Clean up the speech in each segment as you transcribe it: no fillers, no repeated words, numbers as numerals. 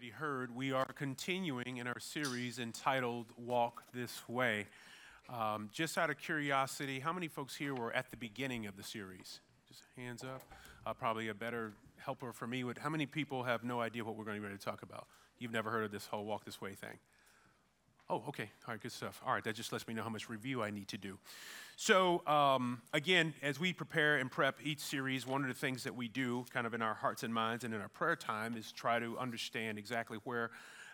already heard, we are continuing in our series entitled Walk This Way. Just out of curiosity, how many folks here were at the beginning of the series? Just hands up. Probably a better helper for me would, how many people have no idea what we're going to be ready to talk about? You've never heard of this whole Walk This Way thing. Oh, okay. All right, good stuff. All right, that just lets me know how much review I need to do. So, again, as we prepare and prep each series, one of the things that we do kind of in our hearts and minds and in our prayer time is try to understand exactly where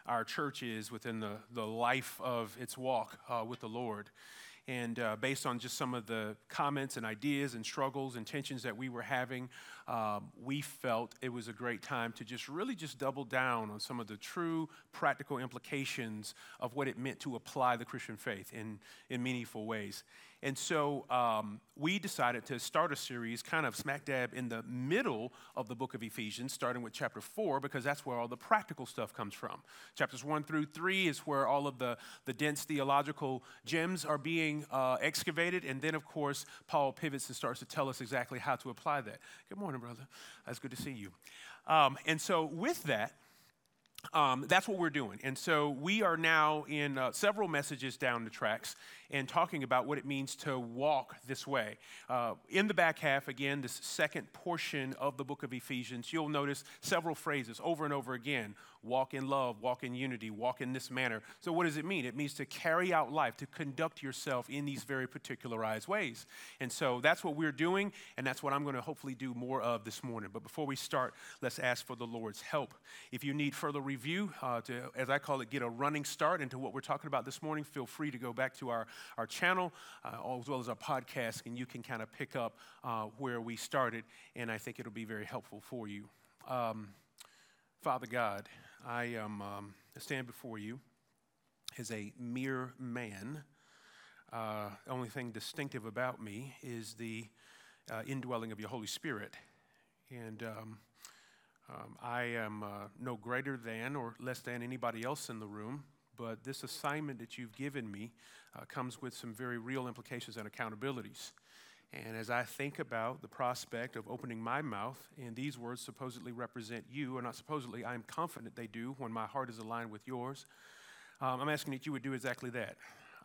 our church is within the life of its walk with the Lord. And based on just some of the comments and ideas and struggles and tensions that we were having, we felt it was a great time to just really just double down on some of the true practical implications of what it meant to apply the Christian faith in meaningful ways. And so we decided to start a series kind of smack dab in the middle of the book of Ephesians, starting with chapter 4, because that's where all the practical stuff comes from. Chapters 1 through 3 is where all of the dense theological gems are being excavated. And then, of course, Paul pivots and starts to tell us exactly how to apply that. Good morning, brother. That's good to see you. And so with that, that's what we're doing. And so we are now in several messages down the tracks and talking about what it means to walk this way. In the back half, again, this second portion of the book of Ephesians, you'll notice several phrases over and over again. Walk in love, walk in unity, walk in this manner. So what does it mean? It means to carry out life, to conduct yourself in these very particularized ways. And so that's what we're doing, and that's what I'm going to hopefully do more of this morning. But before we start, let's ask for the Lord's help. If you need further review, to, as I call it, get a running start into what we're talking about this morning, feel free to go back to our channel, as well as our podcast, and you can kind of pick up where we started, and I think it'll be very helpful for you. Father God, I am stand before you as a mere man. The only thing distinctive about me is the indwelling of your Holy Spirit. And I am no greater than or less than anybody else in the room, but this assignment that you've given me comes with some very real implications and accountabilities. And as I think about the prospect of opening my mouth, and these words supposedly represent you, or not supposedly, I am confident they do when my heart is aligned with yours, I'm asking that you would do exactly that.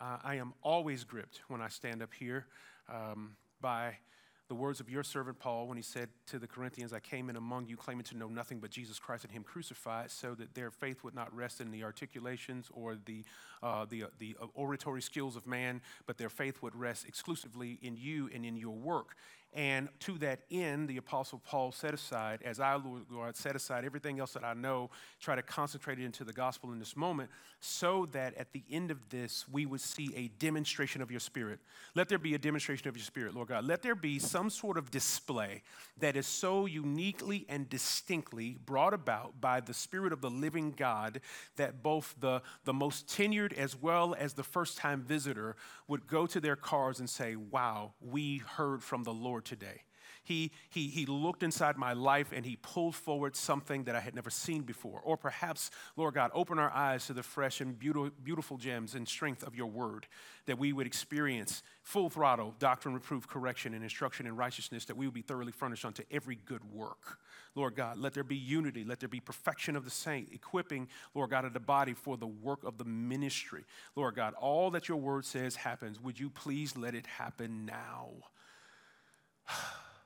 I am always gripped when I stand up here by the words of your servant Paul when he said to the Corinthians, I came in among you claiming to know nothing but Jesus Christ and him crucified, so that their faith would not rest in the articulations or the oratory skills of man, but their faith would rest exclusively in you and in your work. And to that end, the Apostle Paul set aside, as I, Lord God, set aside everything else that I know, try to concentrate it into the gospel in this moment, so that at the end of this, we would see a demonstration of your Spirit. Let there be a demonstration of your Spirit, Lord God. Let there be some sort of display that is so uniquely and distinctly brought about by the Spirit of the living God that both the most tenured as well as the first-time visitor would go to their cars and say, wow, we heard from the Lord today. He looked inside my life and he pulled forward something that I had never seen before. Or perhaps, Lord God, open our eyes to the fresh and beautiful gems and strength of your word, that we would experience full throttle doctrine, reproof, correction, and instruction in righteousness, that we would be thoroughly furnished unto every good work. Lord God, let there be unity. Let there be perfection of the saint, equipping, Lord God, of the body for the work of the ministry. Lord God, all that your word says happens. Would you please let it happen now?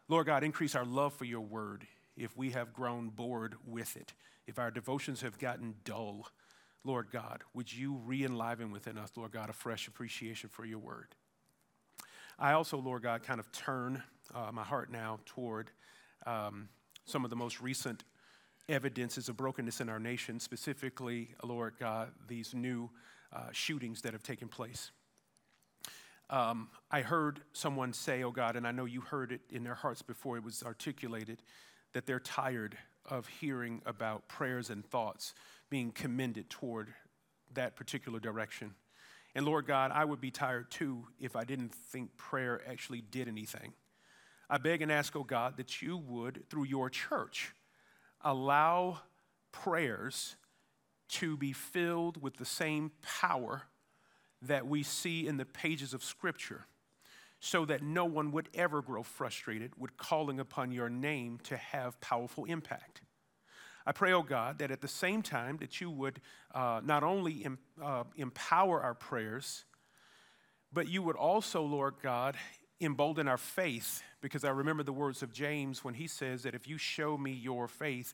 Lord God, increase our love for your word if we have grown bored with it, if our devotions have gotten dull. Lord God, would you re-enliven within us, Lord God, a fresh appreciation for your word? I also, Lord God, kind of turn my heart now toward some of the most recent evidences of brokenness in our nation, specifically, Lord God, these new shootings that have taken place. I heard someone say, oh God, and I know you heard it in their hearts before it was articulated, that they're tired of hearing about prayers and thoughts being commended toward that particular direction. And Lord God, I would be tired too if I didn't think prayer actually did anything. I beg and ask, oh God, that you would, through your church, allow prayers to be filled with the same power that we see in the pages of Scripture, so that no one would ever grow frustrated with calling upon your name to have powerful impact. I pray, oh God, that at the same time that you would not only empower our prayers, but you would also, Lord God, embolden our faith, because I remember the words of James when he says that if you show me your faith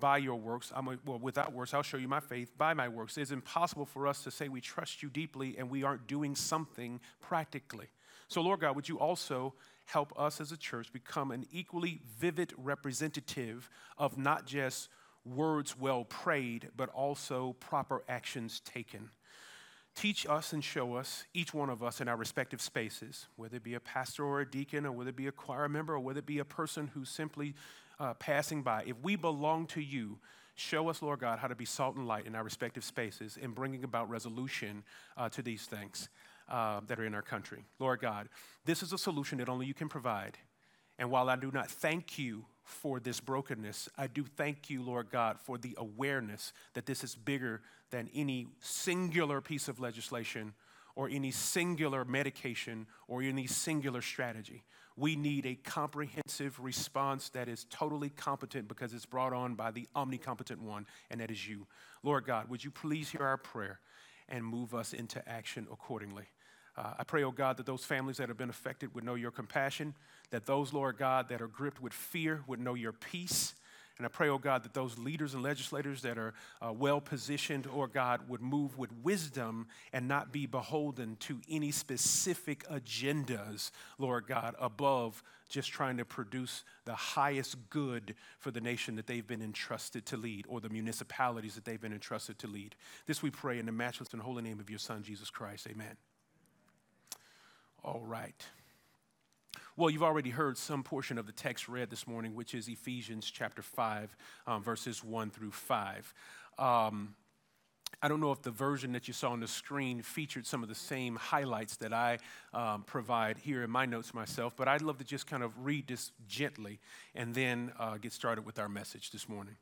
by your works, without works, I'll show you my faith by my works. It's impossible for us to say we trust you deeply and we aren't doing something practically. So, Lord God, would you also help us as a church become an equally vivid representative of not just words well prayed, but also proper actions taken. Teach us and show us, each one of us in our respective spaces, whether it be a pastor or a deacon, or whether it be a choir member, or whether it be a person who's simply passing by. If we belong to you, show us, Lord God, how to be salt and light in our respective spaces and bringing about resolution to these things that are in our country. Lord God, this is a solution that only you can provide. And while I do not thank you for this brokenness, I do thank you, Lord God, for the awareness that this is bigger than any singular piece of legislation or any singular medication or any singular strategy. We need a comprehensive response that is totally competent because it's brought on by the omnicompetent one, and that is you. Lord God, would you please hear our prayer and move us into action accordingly? I pray, oh God, that those families that have been affected would know your compassion, that those, Lord God, that are gripped with fear would know your peace. And I pray, oh God, that those leaders and legislators that are well-positioned, oh God, would move with wisdom and not be beholden to any specific agendas, Lord God, above just trying to produce the highest good for the nation that they've been entrusted to lead, or the municipalities that they've been entrusted to lead. This we pray in the matchless and holy name of your Son, Jesus Christ. Amen. All right. Well, you've already heard some portion of the text read this morning, which is Ephesians chapter 5, verses 1 through 5. I don't know if the version that you saw on the screen featured some of the same highlights that I provide here in my notes myself, but I'd love to just kind of read this gently and then get started with our message this morning.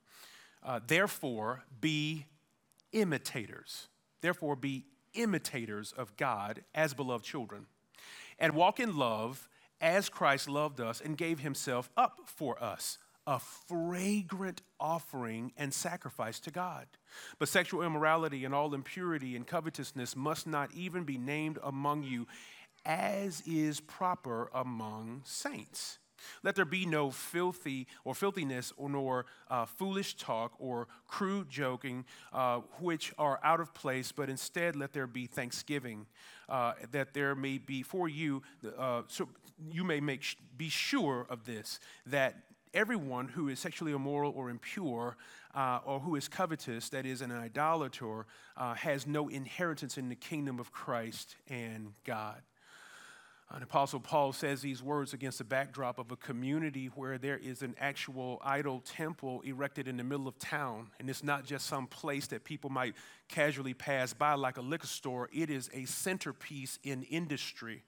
Therefore, be imitators. Therefore, be imitators of God as beloved children. And walk in love as Christ loved us and gave himself up for us, a fragrant offering and sacrifice to God. But sexual immorality and all impurity and covetousness must not even be named among you, as is proper among saints. Let there be no filthiness or nor foolish talk or crude joking, which are out of place, but instead let there be thanksgiving, that there may be for you, so you may be sure of this, that everyone who is sexually immoral or impure or who is covetous, that is an idolater, has no inheritance in the kingdom of Christ and God. And Apostle Paul says these words against the backdrop of a community where there is an actual idol temple erected in the middle of town. And it's not just some place that people might casually pass by like a liquor store. It is a centerpiece in industry.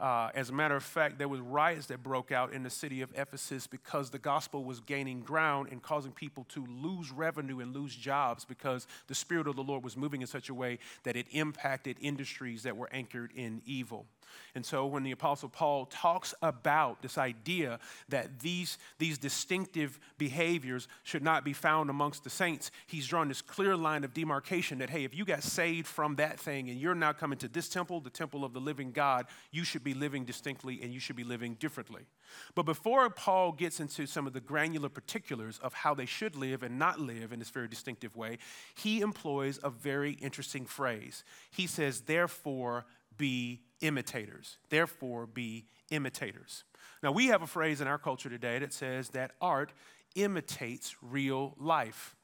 As a matter of fact, there was riots that broke out in the city of Ephesus because the gospel was gaining ground and causing people to lose revenue and lose jobs because the Spirit of the Lord was moving in such a way that it impacted industries that were anchored in evil. And so when the Apostle Paul talks about this idea that these distinctive behaviors should not be found amongst the saints, he's drawn this clear line of demarcation that, hey, if you got saved from that thing and you're now coming to this temple, the temple of the living God, you should be living distinctly and you should be living differently. But before Paul gets into some of the granular particulars of how they should live and not live in this very distinctive way, he employs a very interesting phrase. He says, therefore, be imitators. Therefore, be imitators. Now, we have a phrase in our culture today that says that art imitates real life.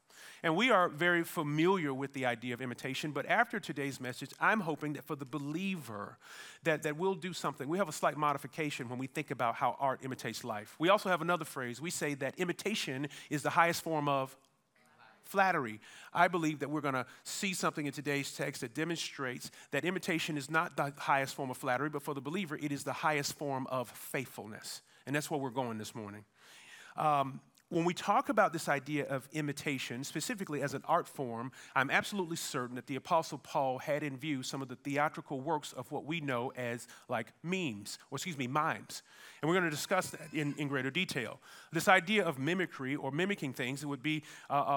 And we are very familiar with the idea of imitation, but after today's message, I'm hoping that for the believer that we'll do something. We have a slight modification when we think about how art imitates life. We also have another phrase. We say that imitation is the highest form of flattery. I believe that we're going to see something in today's text that demonstrates that imitation is not the highest form of flattery, but for the believer, it is the highest form of faithfulness. And that's where we're going this morning. when we talk about this idea of imitation, specifically as an art form, I'm absolutely certain that the Apostle Paul had in view some of the theatrical works of what we know as mimes. And we're going to discuss that in greater detail. This idea of mimicry or mimicking things, it would be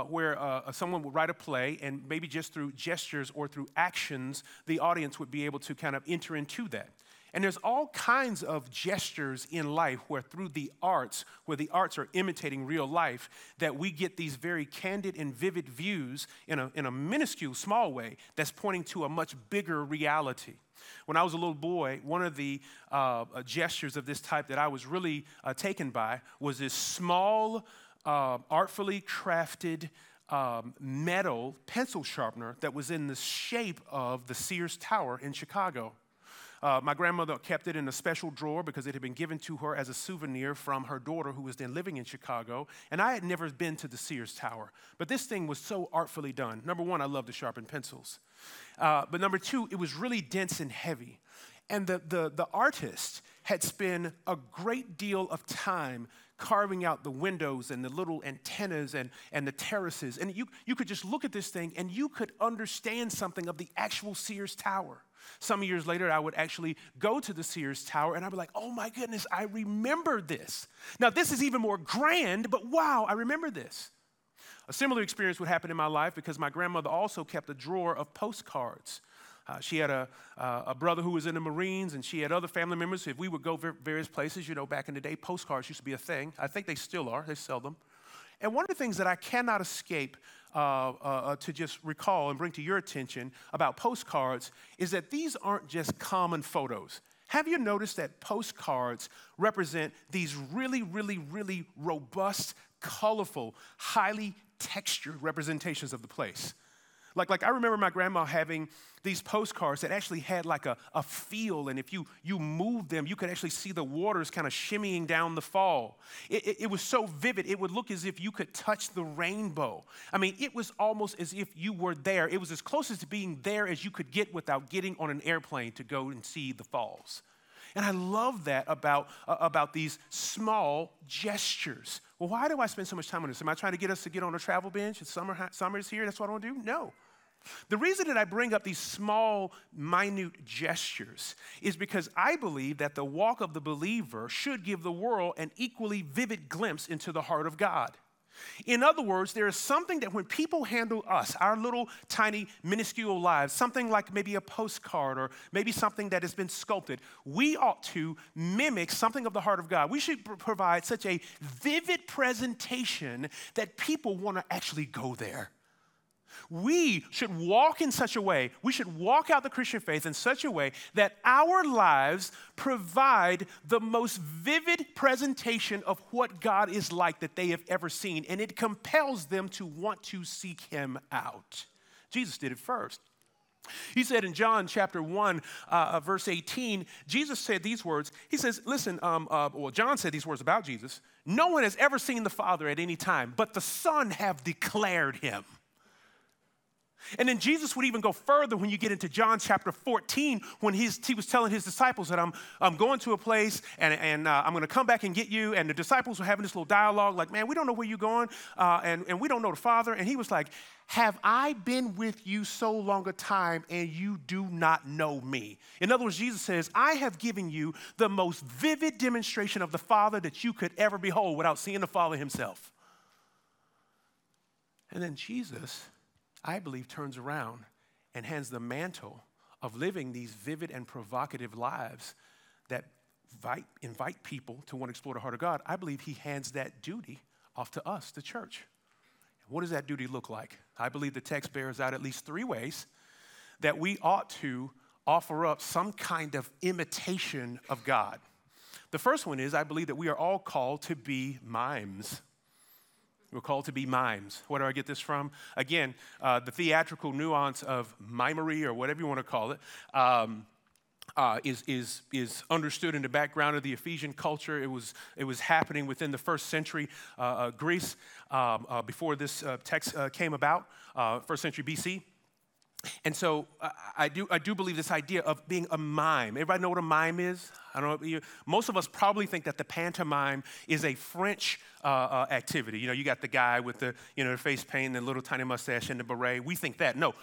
where someone would write a play and maybe just through gestures or through actions, the audience would be able to kind of enter into that. And there's all kinds of gestures in life where the arts are imitating real life, that we get these very candid and vivid views in a minuscule, small way that's pointing to a much bigger reality. When I was a little boy, one of the gestures of this type that I was really taken by was this small, artfully crafted metal pencil sharpener that was in the shape of the Sears Tower in Chicago. My grandmother kept it in a special drawer because it had been given to her as a souvenir from her daughter who was then living in Chicago. And I had never been to the Sears Tower. But this thing was so artfully done. Number one, I love to sharpen pencils. But number two, it was really dense and heavy. And the artist had spent a great deal of time carving out the windows and the little antennas and the terraces. And you could just look at this thing and you could understand something of the actual Sears Tower. Some years later, I would actually go to the Sears Tower, and I'd be like, oh my goodness, I remember this. Now, this is even more grand, but wow, I remember this. A similar experience would happen in my life because my grandmother also kept a drawer of postcards. She had a brother who was in the Marines, and she had other family members. If we would go various places, back in the day, postcards used to be a thing. I think they still are. They sell them. And one of the things that I cannot escape to just recall and bring to your attention about postcards is that these aren't just common photos. Have you noticed that postcards represent these really, really, really robust, colorful, highly textured representations of the place? Like I remember my grandma having these postcards that actually had like a feel, and if you moved them, you could actually see the waters kind of shimmying down the fall. It was so vivid, it would look as if you could touch the rainbow. I mean, it was almost as if you were there. It was as close as being there as you could get without getting on an airplane to go and see the falls. And I love that about these small gestures. Well, why do I spend so much time on this? Am I trying to get us to get on a travel binge? It's summer is here, that's what I want to do? No. The reason that I bring up these small, minute gestures is because I believe that the walk of the believer should give the world an equally vivid glimpse into the heart of God. In other words, there is something that when people handle us, our little tiny minuscule lives, something like maybe a postcard or maybe something that has been sculpted, we ought to mimic something of the heart of God. We should provide such a vivid presentation that people want to actually go there. We should walk in such a way, we should walk out the Christian faith in such a way that our lives provide the most vivid presentation of what God is like that they have ever seen, and it compels them to want to seek him out. Jesus did it first. He said in John chapter 1, verse 18, Jesus said these words. He says, John said these words about Jesus. No one has ever seen the Father at any time, but the Son have declared him. And then Jesus would even go further when you get into John chapter 14, when he was telling his disciples that I'm going to a place and I'm going to come back and get you. And the disciples were having this little dialogue like, man, we don't know where you're going and we don't know the Father. And he was like, have I been with you so long a time and you do not know me? In other words, Jesus says, I have given you the most vivid demonstration of the Father that you could ever behold without seeing the Father himself. And then Jesus, I believe, turns around and hands the mantle of living these vivid and provocative lives that invite people to want to explore the heart of God. I believe he hands that duty off to us, the church. What does that duty look like? I believe the text bears out at least three ways that we ought to offer up some kind of imitation of God. The first one is I believe that we are all called to be mimes. We're called to be mimes. Where do I get this from? Again, the theatrical nuance of mimery, or whatever you want to call it, is understood in the background of the Ephesian culture. It was happening within the first century Greece before this text came about, first century BC. And so I do believe this idea of being a mime. Everybody know what a mime is? I don't know. Most of us probably think that the pantomime is a French activity. You know, you got the guy with the the face paint, the little tiny mustache, and the beret. We think that. No.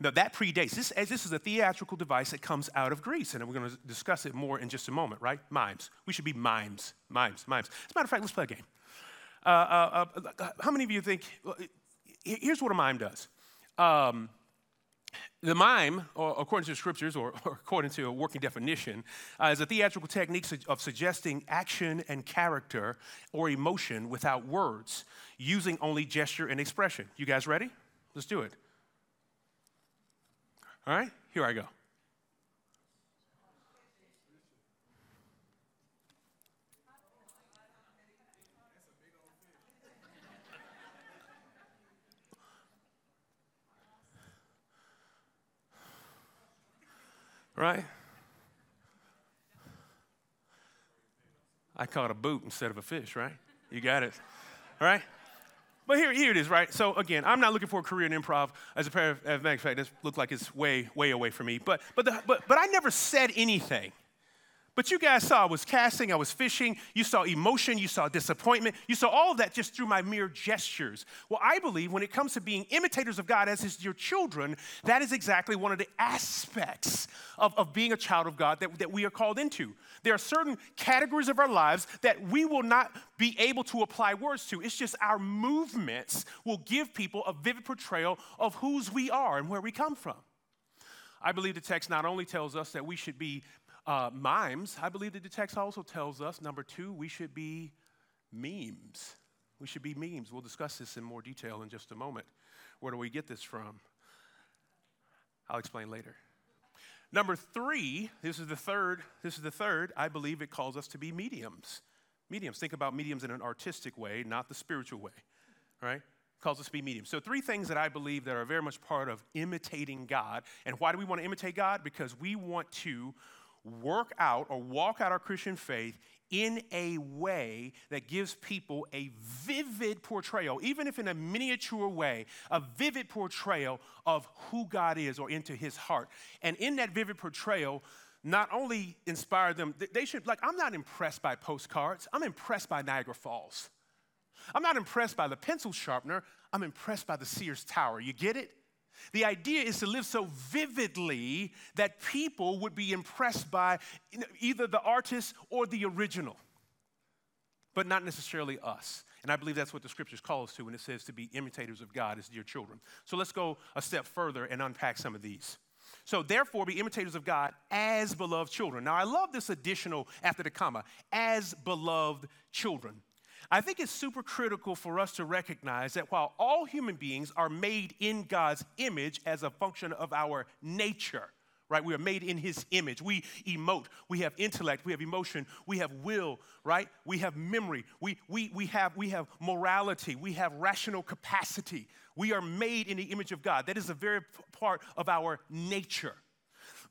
That predates this. As this is a theatrical device that comes out of Greece, and we're going to discuss it more in just a moment. Right? Mimes. We should be mimes. As a matter of fact, let's play a game. How many of you think? Here's what a mime does. The mime, or according to the scriptures, or according to a working definition, is a theatrical technique of suggesting action and character or emotion without words, using only gesture and expression. You guys ready? Let's do it. All right, here I go. Right? I caught a boot instead of a fish, right? You got it. All right? But here it is, right? So again, I'm not looking for a career in improv. As a matter of fact, this looked like it's way, way away from me. But I never said anything. But you guys saw I was casting, I was fishing. You saw emotion, you saw disappointment. You saw all of that just through my mere gestures. Well, I believe when it comes to being imitators of God as your children, that is exactly one of the aspects of being a child of God that we are called into. There are certain categories of our lives that we will not be able to apply words to. It's just our movements will give people a vivid portrayal of whose we are and where we come from. I believe the text not only tells us that we should be mimes, I believe that the text also tells us, number two, we should be memes. We should be memes. We'll discuss this in more detail in just a moment. Where do we get this from? I'll explain later. Number three, this is the third, I believe it calls us to be mediums. Mediums, think about mediums in an artistic way, not the spiritual way, right? It calls us to be mediums. So three things that I believe that are very much part of imitating God. And why do we want to imitate God? Because we want to work out or walk out our Christian faith in a way that gives people a vivid portrayal, even if in a miniature way, a vivid portrayal of who God is or into his heart. And in that vivid portrayal, not only inspire them, they should, like, I'm not impressed by postcards. I'm impressed by Niagara Falls. I'm not impressed by the pencil sharpener. I'm impressed by the Sears Tower. You get it? The idea is to live so vividly that people would be impressed by either the artist or the original, but not necessarily us. And I believe that's what the scriptures call us to when it says to be imitators of God as dear children. So let's go a step further and unpack some of these. So therefore, be imitators of God as beloved children. Now, I love this additional after the comma, as beloved children. I think it's super critical for us to recognize that while all human beings are made in God's image as a function of our nature, right? We are made in his image. We emote. We have intellect. We have emotion. We have will, right? We have memory. We have morality. We have rational capacity. We are made in the image of God. That is a very part of our nature.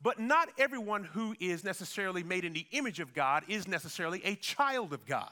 But not everyone who is necessarily made in the image of God is necessarily a child of God.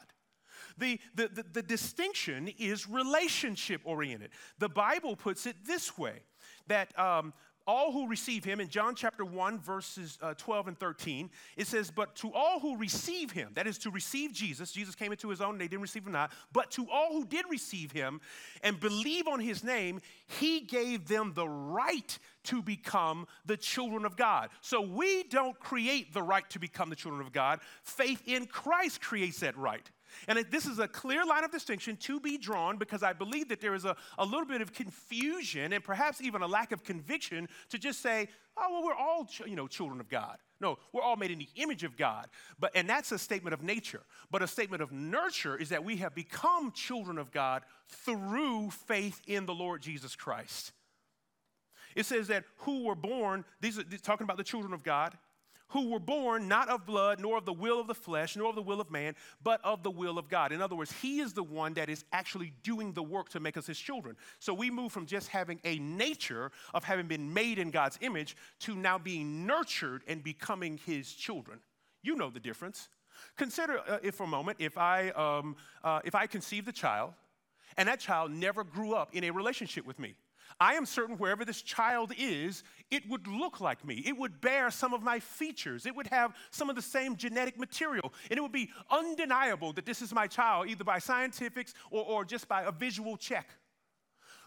The distinction is relationship-oriented. The Bible puts it this way, that all who receive him, in John chapter 1, verses 12 and 13, it says, but to all who receive him, that is to receive Jesus came into his own, and they didn't receive him not, but to all who did receive him and believe on his name, he gave them the right to become the children of God. So we don't create the right to become the children of God. Faith in Christ creates that right. And this is a clear line of distinction to be drawn because I believe that there is a little bit of confusion and perhaps even a lack of conviction to just say, oh, well, we're all children of God. No, we're all made in the image of God. And that's a statement of nature. But a statement of nurture is that we have become children of God through faith in the Lord Jesus Christ. It says that who were born, these are talking about the children of God, who were born not of blood, nor of the will of the flesh, nor of the will of man, but of the will of God. In other words, he is the one that is actually doing the work to make us his children. So we move from just having a nature of having been made in God's image to now being nurtured and becoming his children. You know the difference. Consider if for a moment, if I conceived a child, and that child never grew up in a relationship with me. I am certain wherever this child is, it would look like me. It would bear some of my features. It would have some of the same genetic material. And it would be undeniable that this is my child, either by scientifics or just by a visual check.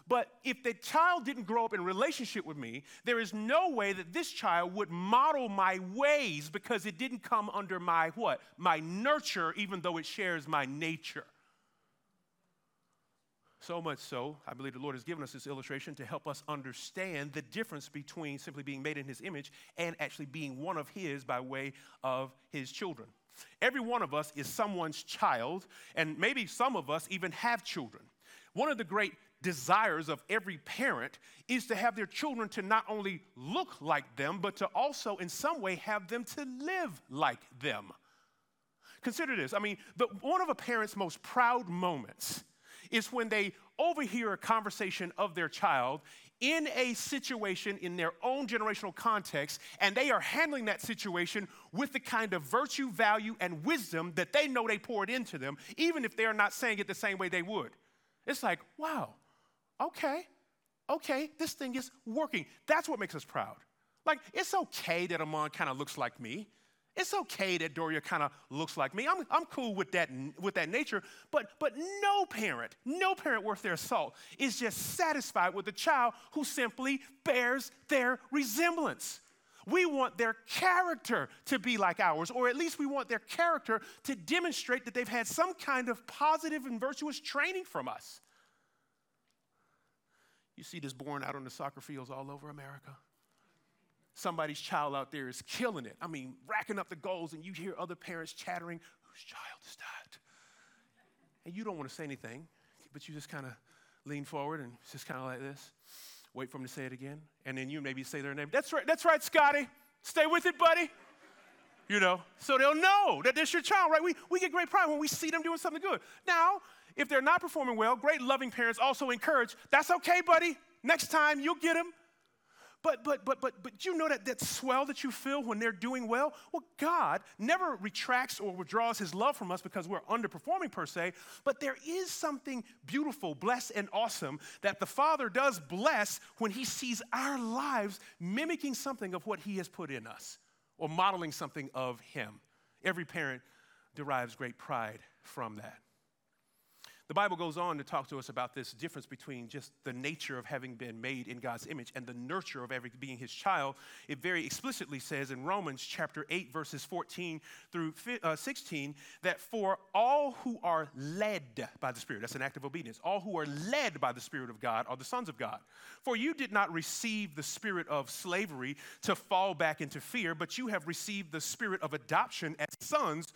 But if the child didn't grow up in relationship with me, there is no way that this child would model my ways because it didn't come under my what? My nurture, even though it shares my nature. So much so, I believe the Lord has given us this illustration to help us understand the difference between simply being made in His image and actually being one of His by way of His children. Every one of us is someone's child, and maybe some of us even have children. One of the great desires of every parent is to have their children to not only look like them, but to also in some way have them to live like them. Consider this. I mean, one of a parent's most proud moments is when they overhear a conversation of their child in a situation in their own generational context, and they are handling that situation with the kind of virtue, value, and wisdom that they know they poured into them, even if they are not saying it the same way they would. It's like, wow, okay, this thing is working. That's what makes us proud. Like, it's okay that Amon kind of looks like me. It's okay that Doria kind of looks like me. I'm cool with that nature, but no parent worth their salt is just satisfied with a child who simply bears their resemblance. We want their character to be like ours, or at least we want their character to demonstrate that they've had some kind of positive and virtuous training from us. You see this born out on the soccer fields all over America. Somebody's child out there is killing it. I mean, racking up the goals, and you hear other parents chattering, whose child is that? And you don't want to say anything, but you just kind of lean forward and just kind of like this. Wait for them to say it again, and then you maybe say their name. That's right, Scotty. Stay with it, buddy. You know, so they'll know that this is your child, right? We get great pride when we see them doing something good. Now, if they're not performing well, great loving parents also encourage, that's okay, buddy. Next time, you'll get them. But you know that swell that you feel when they're doing well? Well, God never retracts or withdraws His love from us because we're underperforming per se, but there is something beautiful, blessed, and awesome that the Father does bless when He sees our lives mimicking something of what He has put in us or modeling something of Him. Every parent derives great pride from that. The Bible goes on to talk to us about this difference between just the nature of having been made in God's image and the nurture of being His child. It very explicitly says in Romans chapter 8, verses 14 through 16, that for all who are led by the Spirit, that's an act of obedience, all who are led by the Spirit of God are the sons of God. For you did not receive the spirit of slavery to fall back into fear, but you have received the spirit of adoption as sons,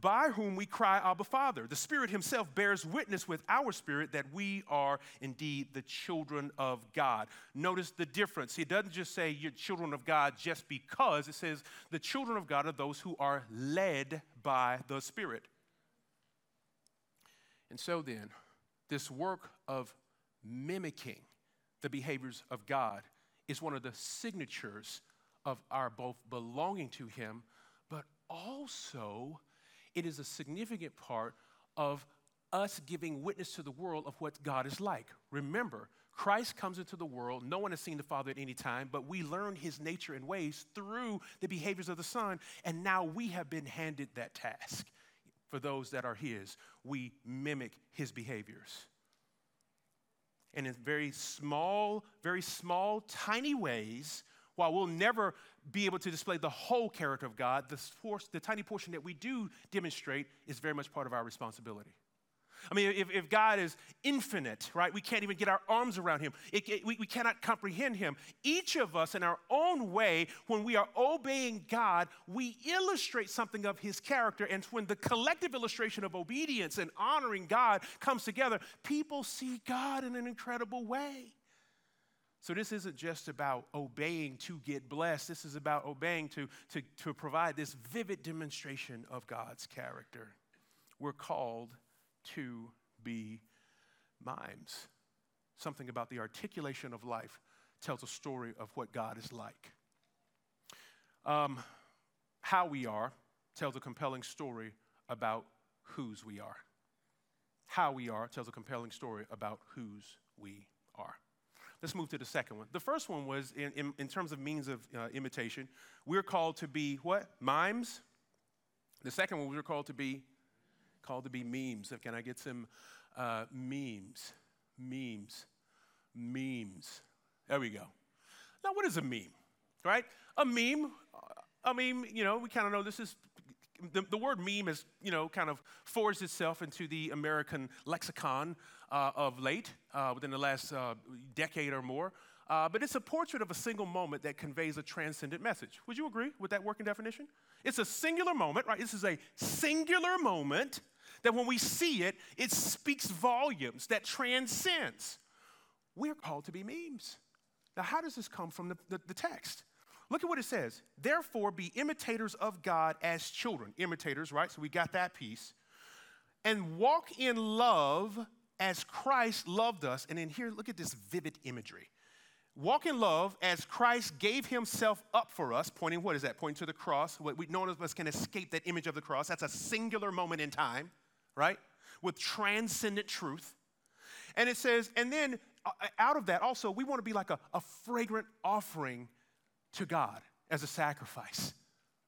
by whom we cry, Abba, Father. The Spirit Himself bears witness with our spirit that we are indeed the children of God. Notice the difference. He doesn't just say you're children of God just because. It says the children of God are those who are led by the Spirit. And so then, this work of mimicking the behaviors of God is one of the signatures of our both belonging to Him, but also it is a significant part of us giving witness to the world of what God is like. Remember, Christ comes into the world. No one has seen the Father at any time, but we learn His nature and ways through the behaviors of the Son, and now we have been handed that task. For those that are His, we mimic His behaviors. And in very small, tiny ways, while we'll never be able to display the whole character of God, the tiny portion that we do demonstrate is very much part of our responsibility. I mean, if God is infinite, right, we can't even get our arms around Him. We cannot comprehend Him. Each of us in our own way, when we are obeying God, we illustrate something of His character. And when the collective illustration of obedience and honoring God comes together, people see God in an incredible way. So this isn't just about obeying to get blessed. This is about obeying to provide this vivid demonstration of God's character. We're called to be mimes. Something about the articulation of life tells a story of what God is like. How we are tells a compelling story about whose we are. How we are tells a compelling story about whose we are. Let's move to the second one. The first one was, in terms of means of imitation, we're called to be what? Mimes. The second one, we're called to be memes. Can I get some memes? Memes. Memes. There we go. Now, what is a meme, right? A meme, you know, we kind of know this is, the word meme has, you know, kind of forged itself into the American lexicon of late, within the last decade or more. But it's a portrait of a single moment that conveys a transcendent message. Would you agree with that working definition? It's a singular moment, right? This is a singular moment that when we see it, it speaks volumes, that transcends. We're called to be memes. Now, how does this come from the text? Look at what it says. Therefore, be imitators of God as children. Imitators, right? So we got that piece. And walk in love as Christ loved us. And in here, look at this vivid imagery. Walk in love as Christ gave himself up for us. Pointing, what is that? Pointing to the cross. None of us can escape that image of the cross. That's a singular moment in time, right? With transcendent truth. And it says, and then out of that also, we want to be like a fragrant offering to God as a sacrifice.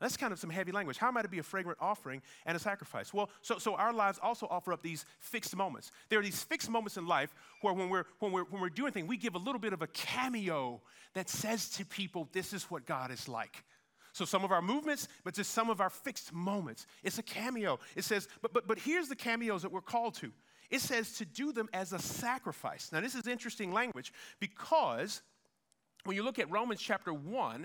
That's kind of some heavy language. How am I to be a fragrant offering and a sacrifice? Well, so our lives also offer up these fixed moments. There are these fixed moments in life where when we're doing things, we give a little bit of a cameo that says to people, this is what God is like. So some of our movements, but just some of our fixed moments. It's a cameo. It says, but here's the cameos that we're called to. It says to do them as a sacrifice. Now, this is interesting language because when you look at Romans chapter 12,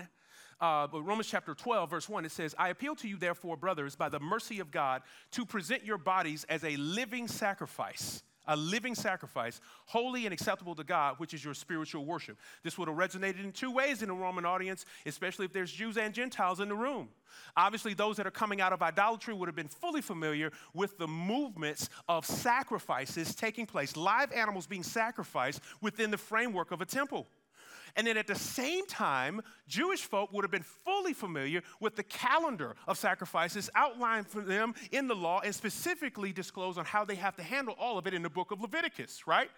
verse 1, it says, I appeal to you, therefore, brothers, by the mercy of God, to present your bodies as a living sacrifice, holy and acceptable to God, which is your spiritual worship. This would have resonated in two ways in a Roman audience, especially if there's Jews and Gentiles in the room. Obviously, those that are coming out of idolatry would have been fully familiar with the movements of sacrifices taking place, live animals being sacrificed within the framework of a temple. And then at the same time, Jewish folk would have been fully familiar with the calendar of sacrifices outlined for them in the law and specifically disclosed on how they have to handle all of it in the book of Leviticus, right?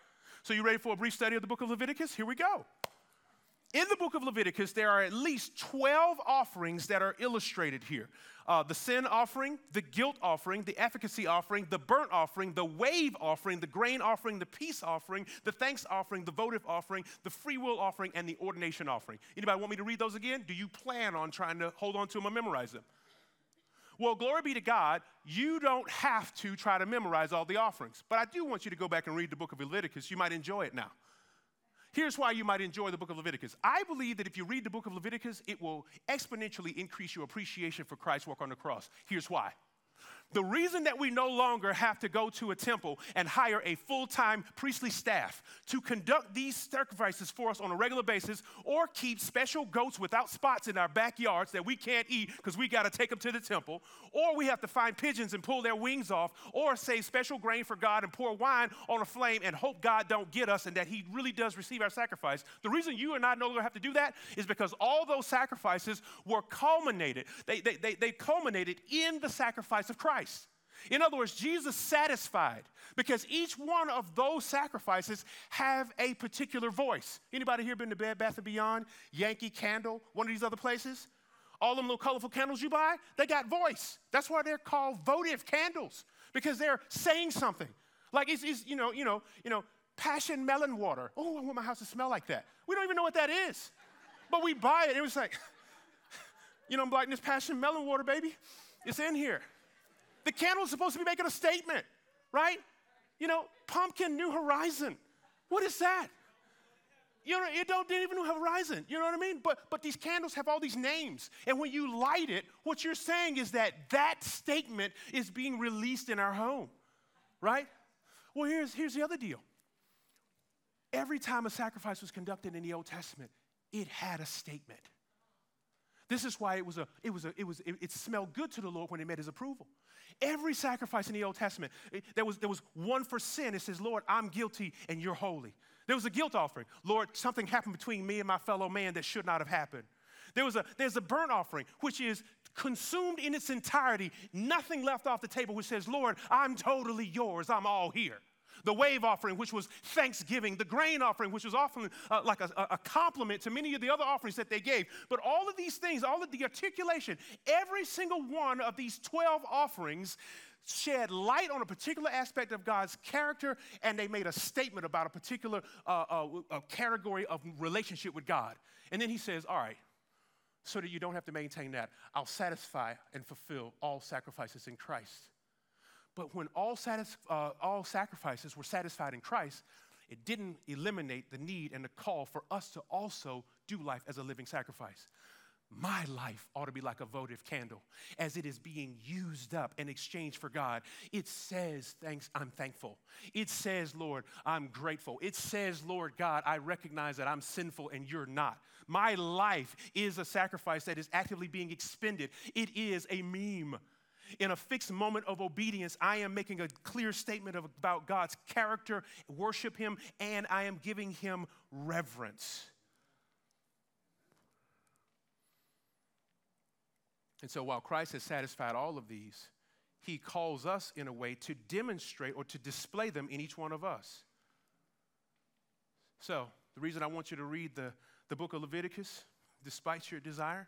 So you ready for a brief study of the book of Leviticus? Here we go. In the book of Leviticus, there are at least 12 offerings that are illustrated here. The sin offering, the guilt offering, the efficacy offering, the burnt offering, the wave offering, the grain offering, the peace offering, the thanks offering, the votive offering, the free will offering, and the ordination offering. Anybody want me to read those again? Do you plan on trying to hold on to them or memorize them? Well, glory be to God, you don't have to try to memorize all the offerings. But I do want you to go back and read the book of Leviticus. You might enjoy it now. Here's why you might enjoy the book of Leviticus. I believe that if you read the book of Leviticus, it will exponentially increase your appreciation for Christ's work on the cross. Here's why. The reason that we no longer have to go to a temple and hire a full-time priestly staff to conduct these sacrifices for us on a regular basis or keep special goats without spots in our backyards that we can't eat because we got to take them to the temple, or we have to find pigeons and pull their wings off, or save special grain for God and pour wine on a flame and hope God don't get us and that he really does receive our sacrifice. The reason you and I no longer have to do that is because all those sacrifices were culminated. They culminated in the sacrifice of Christ. In other words, Jesus satisfied because each one of those sacrifices have a particular voice. Anybody here been to Bed Bath & Beyond, Yankee Candle, one of these other places? All them little colorful candles you buy, they got voice. That's why they're called votive candles, because they're saying something. Like it's you know, passion melon water. Oh, I want my house to smell like that. We don't even know what that is, but we buy it. It was like, you know, I'm like, this passion melon water, baby. It's in here. The candle's supposed to be making a statement, right? You know, pumpkin, New Horizon. What is that? You know, it didn't even New Horizon. You know what I mean? But these candles have all these names. And when you light it, what you're saying is that statement is being released in our home, right? Well, here's the other deal. Every time a sacrifice was conducted in the Old Testament, it had a statement. This is why it smelled good to the Lord when it met his approval. Every sacrifice in the Old Testament, there was one for sin. It says, Lord, I'm guilty and you're holy. There was a guilt offering. Lord, something happened between me and my fellow man that should not have happened. There's a burnt offering, which is consumed in its entirety, nothing left off the table, which says, Lord, I'm totally yours. I'm all here. the wave offering, which was thanksgiving, the grain offering, which was often like a compliment to many of the other offerings that they gave. But all of these things, all of the articulation, every single one of these 12 offerings shed light on a particular aspect of God's character, and they made a statement about a particular category of relationship with God. And then he says, all right, so that you don't have to maintain that, I'll satisfy and fulfill all sacrifices in Christ. But when all sacrifices were satisfied in Christ, it didn't eliminate the need and the call for us to also do life as a living sacrifice. My life ought to be like a votive candle as it is being used up in exchange for God. It says, thanks, I'm thankful. It says, Lord, I'm grateful. It says, Lord God, I recognize that I'm sinful and you're not. My life is a sacrifice that is actively being expended. It is a meme. In a fixed moment of obedience, I am making a clear statement about God's character, worship him, and I am giving him reverence. And so while Christ has satisfied all of these, he calls us in a way to demonstrate or to display them in each one of us. So the reason I want you to read the book of Leviticus, despite your desire,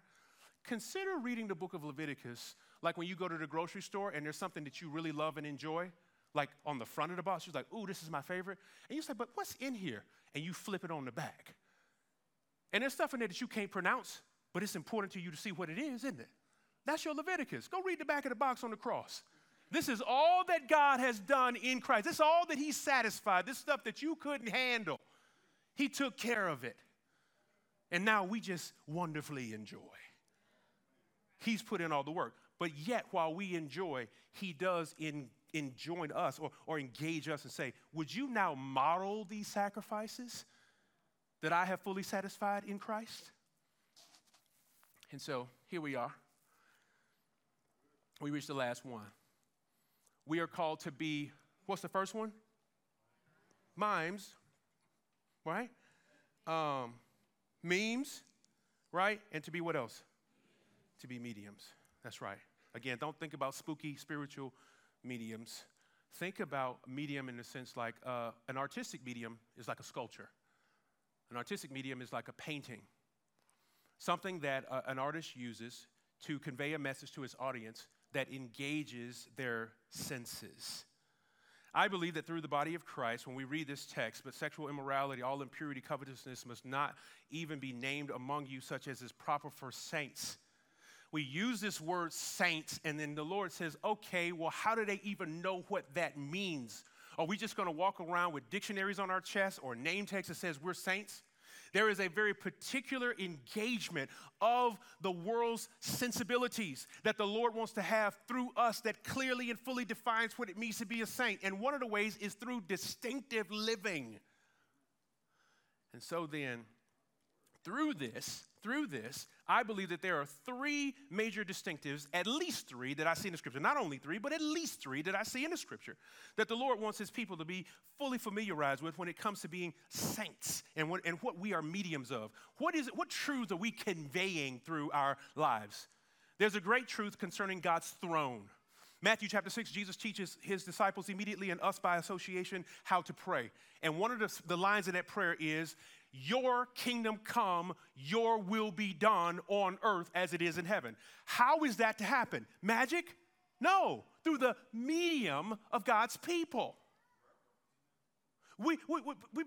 consider reading the book of Leviticus like when you go to the grocery store and there's something that you really love and enjoy, like on the front of the box, you're like, ooh, this is my favorite. And you say, but what's in here? And you flip it on the back. And there's stuff in there that you can't pronounce, but it's important to you to see what it is, isn't it? That's your Leviticus. Go read the back of the box on the cross. This is all that God has done in Christ. This is all that he satisfied. This stuff that you couldn't handle. He took care of it. And now we just wonderfully enjoy. He's put in all the work. But yet, while we enjoy, he does enjoin us or engage us and say, would you now model these sacrifices that I have fully satisfied in Christ? And so, here we are. We reached the last one. We are called to be, what's the first one? Mimes, right? Memes, right? And to be what else? To be mediums. That's right. Again, don't think about spooky spiritual mediums. Think about medium in the sense like an artistic medium is like a sculpture. An artistic medium is like a painting. Something that an artist uses to convey a message to his audience that engages their senses. I believe that through the body of Christ, when we read this text, but sexual immorality, all impurity, covetousness must not even be named among you, such as is proper for saints. We use this word saints, and then the Lord says, okay, well, how do they even know what that means? Are we just going to walk around with dictionaries on our chest or name tags that says we're saints? There is a very particular engagement of the world's sensibilities that the Lord wants to have through us that clearly and fully defines what it means to be a saint. And one of the ways is through distinctive living. And so then, through this, I believe that there are three major distinctives, at least three that I see in the Scripture. Not only three, but at least three that I see in the Scripture that the Lord wants his people to be fully familiarized with when it comes to being saints and what we are mediums of. What truths are we conveying through our lives? There's a great truth concerning God's throne. Matthew chapter 6, Jesus teaches his disciples immediately and us by association how to pray. And one of the lines in that prayer is, your kingdom come, your will be done on earth as it is in heaven. How is that to happen? Magic? No, through the medium of God's people. We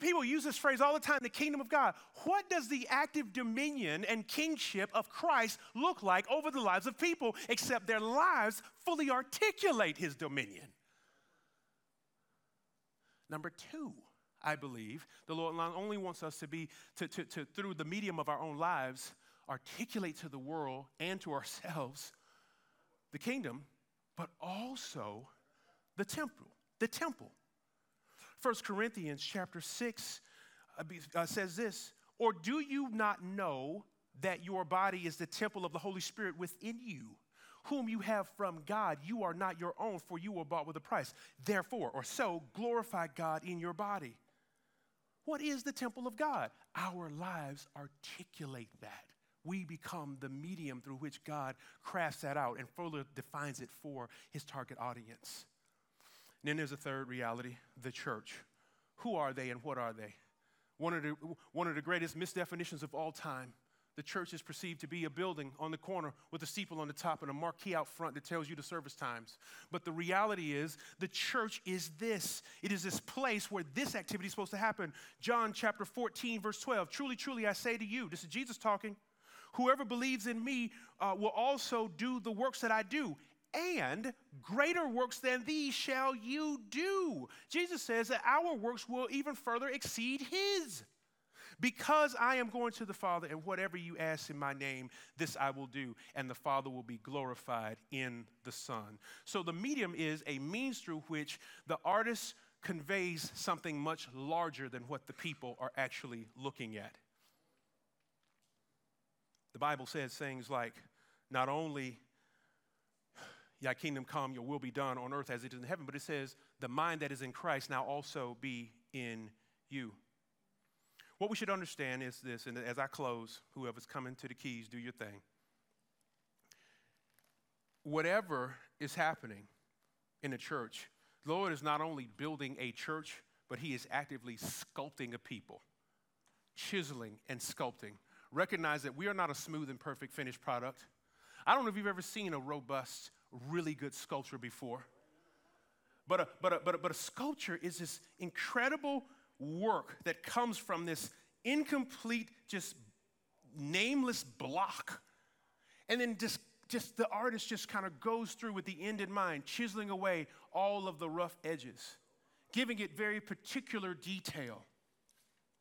people use this phrase all the time, the kingdom of God. What does the active dominion and kingship of Christ look like over the lives of people, except their lives fully articulate his dominion? Number two. I believe the Lord not only wants us to be, to through the medium of our own lives, articulate to the world and to ourselves the kingdom, but also the temple. 1 Corinthians chapter 6 says this, or do you not know that your body is the temple of the Holy Spirit within you, whom you have from God? You are not your own, for you were bought with a price. Therefore, or so, glorify God in your body. What is the temple of God? Our lives articulate that. We become the medium through which God crafts that out and further defines it for his target audience. And then there's a third reality, the church. Who are they and what are they? One of the greatest misdefinitions of all time. The church is perceived to be a building on the corner with a steeple on the top and a marquee out front that tells you the service times. But the reality is the church is this. It is this place where this activity is supposed to happen. John chapter 14, verse 12. Truly, truly, I say to you, this is Jesus talking, whoever believes in me will also do the works that I do. And greater works than these shall you do. Jesus says that our works will even further exceed his. Because I am going to the Father, and whatever you ask in my name, this I will do, and the Father will be glorified in the Son. So the medium is a means through which the artist conveys something much larger than what the people are actually looking at. The Bible says things like, not only, thy kingdom come, your will be done on earth as it is in heaven, but it says, the mind that is in Christ now also be in you. What we should understand is this, and as I close, whoever's coming to the keys, do your thing. Whatever is happening in the church, the Lord is not only building a church, but he is actively sculpting a people, chiseling and sculpting. Recognize that we are not a smooth and perfect finished product. I don't know if you've ever seen a robust, really good sculpture before, but a sculpture is this incredible work that comes from this incomplete, just nameless block. And then just the artist just kind of goes through with the end in mind, chiseling away all of the rough edges, giving it very particular detail,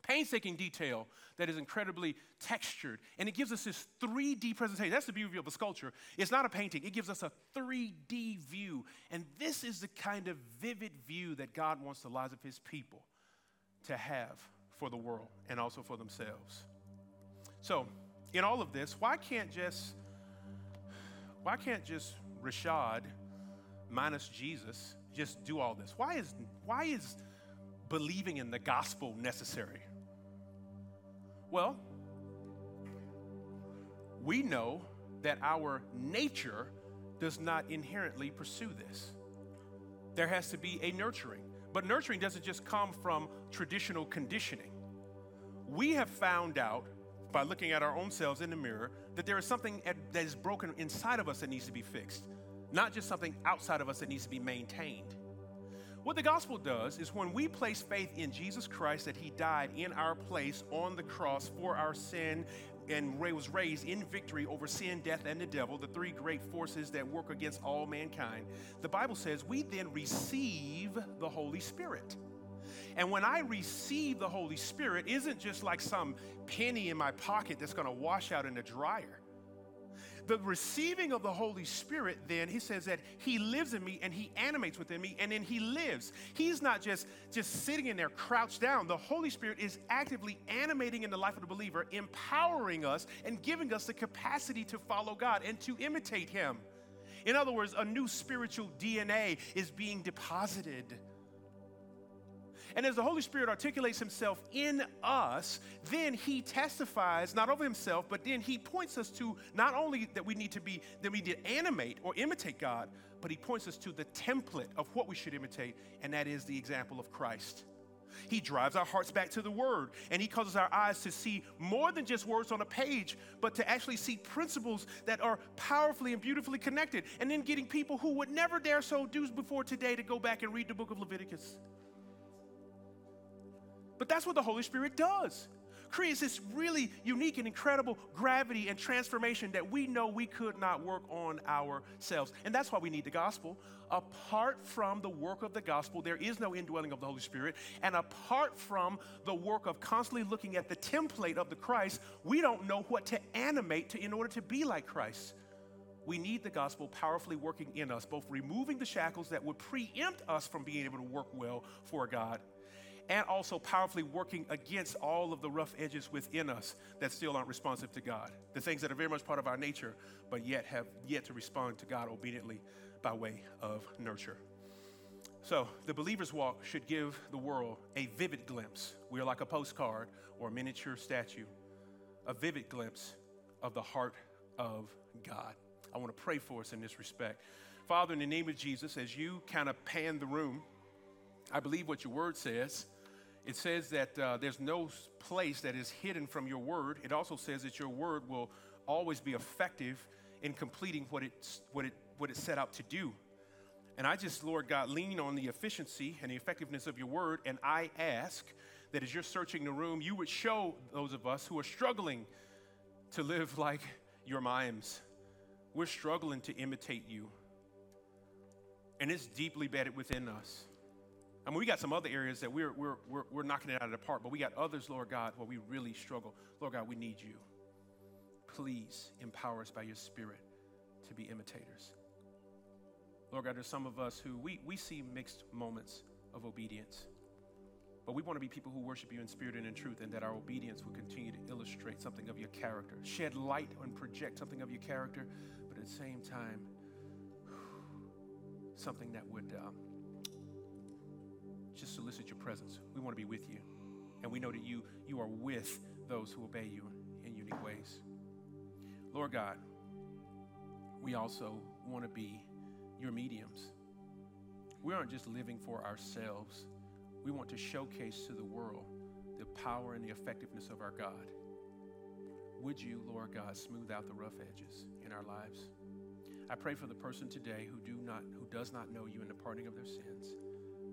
painstaking detail that is incredibly textured. And it gives us this 3D presentation. That's the beauty of a sculpture. It's not a painting. It gives us a 3D view. And this is the kind of vivid view that God wants the lives of his people to have for the world and also for themselves. So, in all of this, why can't just Rashad minus Jesus just do all this? Why is believing in the gospel necessary? Well, we know that our nature does not inherently pursue this. There has to be a nurturing. But nurturing doesn't just come from traditional conditioning. We have found out by looking at our own selves in the mirror that there is something that is broken inside of us that needs to be fixed, not just something outside of us that needs to be maintained. What the gospel does is when we place faith in Jesus Christ, that he died in our place on the cross for our sin and was raised in victory over sin, death, and the devil, the three great forces that work against all mankind. The Bible says we then receive the Holy Spirit. And when I receive the Holy Spirit, isn't just like some penny in my pocket that's going to wash out in the dryer. The receiving of the Holy Spirit then, he says that he lives in me and he animates within me and then he lives. He's not just sitting in there crouched down. The Holy Spirit is actively animating in the life of the believer, empowering us and giving us the capacity to follow God and to imitate him. In other words, a new spiritual DNA is being deposited. And as the Holy Spirit articulates himself in us, then he testifies not of himself, but then he points us to not only that we need to animate or imitate God, but he points us to the template of what we should imitate, and that is the example of Christ. He drives our hearts back to the word, and he causes our eyes to see more than just words on a page, but to actually see principles that are powerfully and beautifully connected, and then getting people who would never dare so do before today to go back and read the book of Leviticus. But that's what the Holy Spirit does. Creates this really unique and incredible gravity and transformation that we know we could not work on ourselves. And that's why we need the gospel. Apart from the work of the gospel, there is no indwelling of the Holy Spirit. And apart from the work of constantly looking at the template of the Christ, we don't know what to animate in order to be like Christ. We need the gospel powerfully working in us, both removing the shackles that would preempt us from being able to work well for God, and also powerfully working against all of the rough edges within us that still aren't responsive to God, the things that are very much part of our nature, but yet have yet to respond to God obediently by way of nurture. So the believer's walk should give the world a vivid glimpse. We are like a postcard or a miniature statue, a vivid glimpse of the heart of God. I want to pray for us in this respect. Father, in the name of Jesus, as you kind of pan the room, I believe what your word says. It says that there's no place that is hidden from your word. It also says that your word will always be effective in completing what it set out to do. And I just, Lord God, lean on the efficiency and the effectiveness of your word, and I ask that as you're searching the room, you would show those of us who are struggling to live like your mimes. We're struggling to imitate you. And it's deeply embedded within us. I mean, we got some other areas that we're knocking it out of the park, but we got others, Lord God, where we really struggle. Lord God, we need you. Please empower us by your Spirit to be imitators. Lord God, there's some of us who we see mixed moments of obedience, but we want to be people who worship you in spirit and in truth, and that our obedience will continue to illustrate something of your character, shed light and project something of your character, but at the same time, something that would just solicit your presence. We want to be with you, and we know that you are with those who obey you in unique ways. Lord God, we also want to be your mediums. We aren't just living for ourselves. We want to showcase to the world the power and the effectiveness of our God. Would you, Lord God, smooth out the rough edges in our lives? I pray for the person today who does not know you in the pardoning of their sins.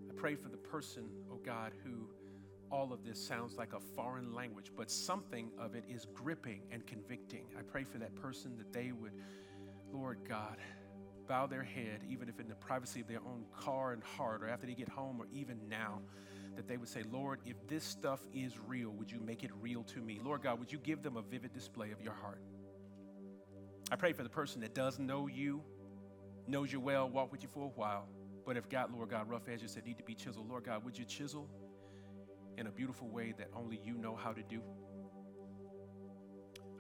I pray for the person, oh God, who all of this sounds like a foreign language, but something of it is gripping and convicting. I pray for that person that they would, Lord God, bow their head, even if in the privacy of their own car and heart, or after they get home, or even now, that they would say, Lord, if this stuff is real, would you make it real to me? Lord God, would you give them a vivid display of your heart? I pray for the person that does know you, knows you well, walked with you for a while, but have got, Lord God, rough edges that need to be chiseled. Lord God, would you chisel in a beautiful way that only you know how to do?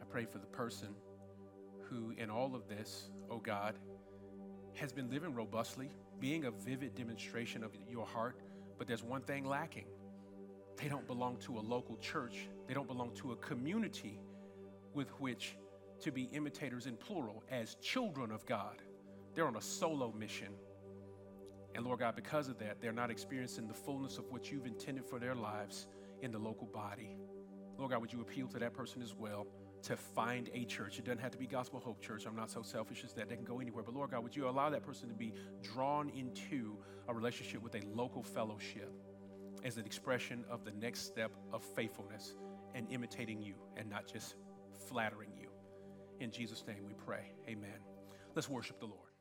I pray for the person who, in all of this, oh God, has been living robustly, being a vivid demonstration of your heart, but there's one thing lacking. They don't belong to a local church. They don't belong to a community with which to be imitators in plural as children of God. They're on a solo mission. And Lord God, because of that, they're not experiencing the fullness of what you've intended for their lives in the local body. Lord God, would you appeal to that person as well to find a church? It doesn't have to be Gospel Hope Church. I'm not so selfish as that. They can go anywhere. But Lord God, would you allow that person to be drawn into a relationship with a local fellowship as an expression of the next step of faithfulness and imitating you and not just flattering you? In Jesus' name we pray. Amen. Let's worship the Lord.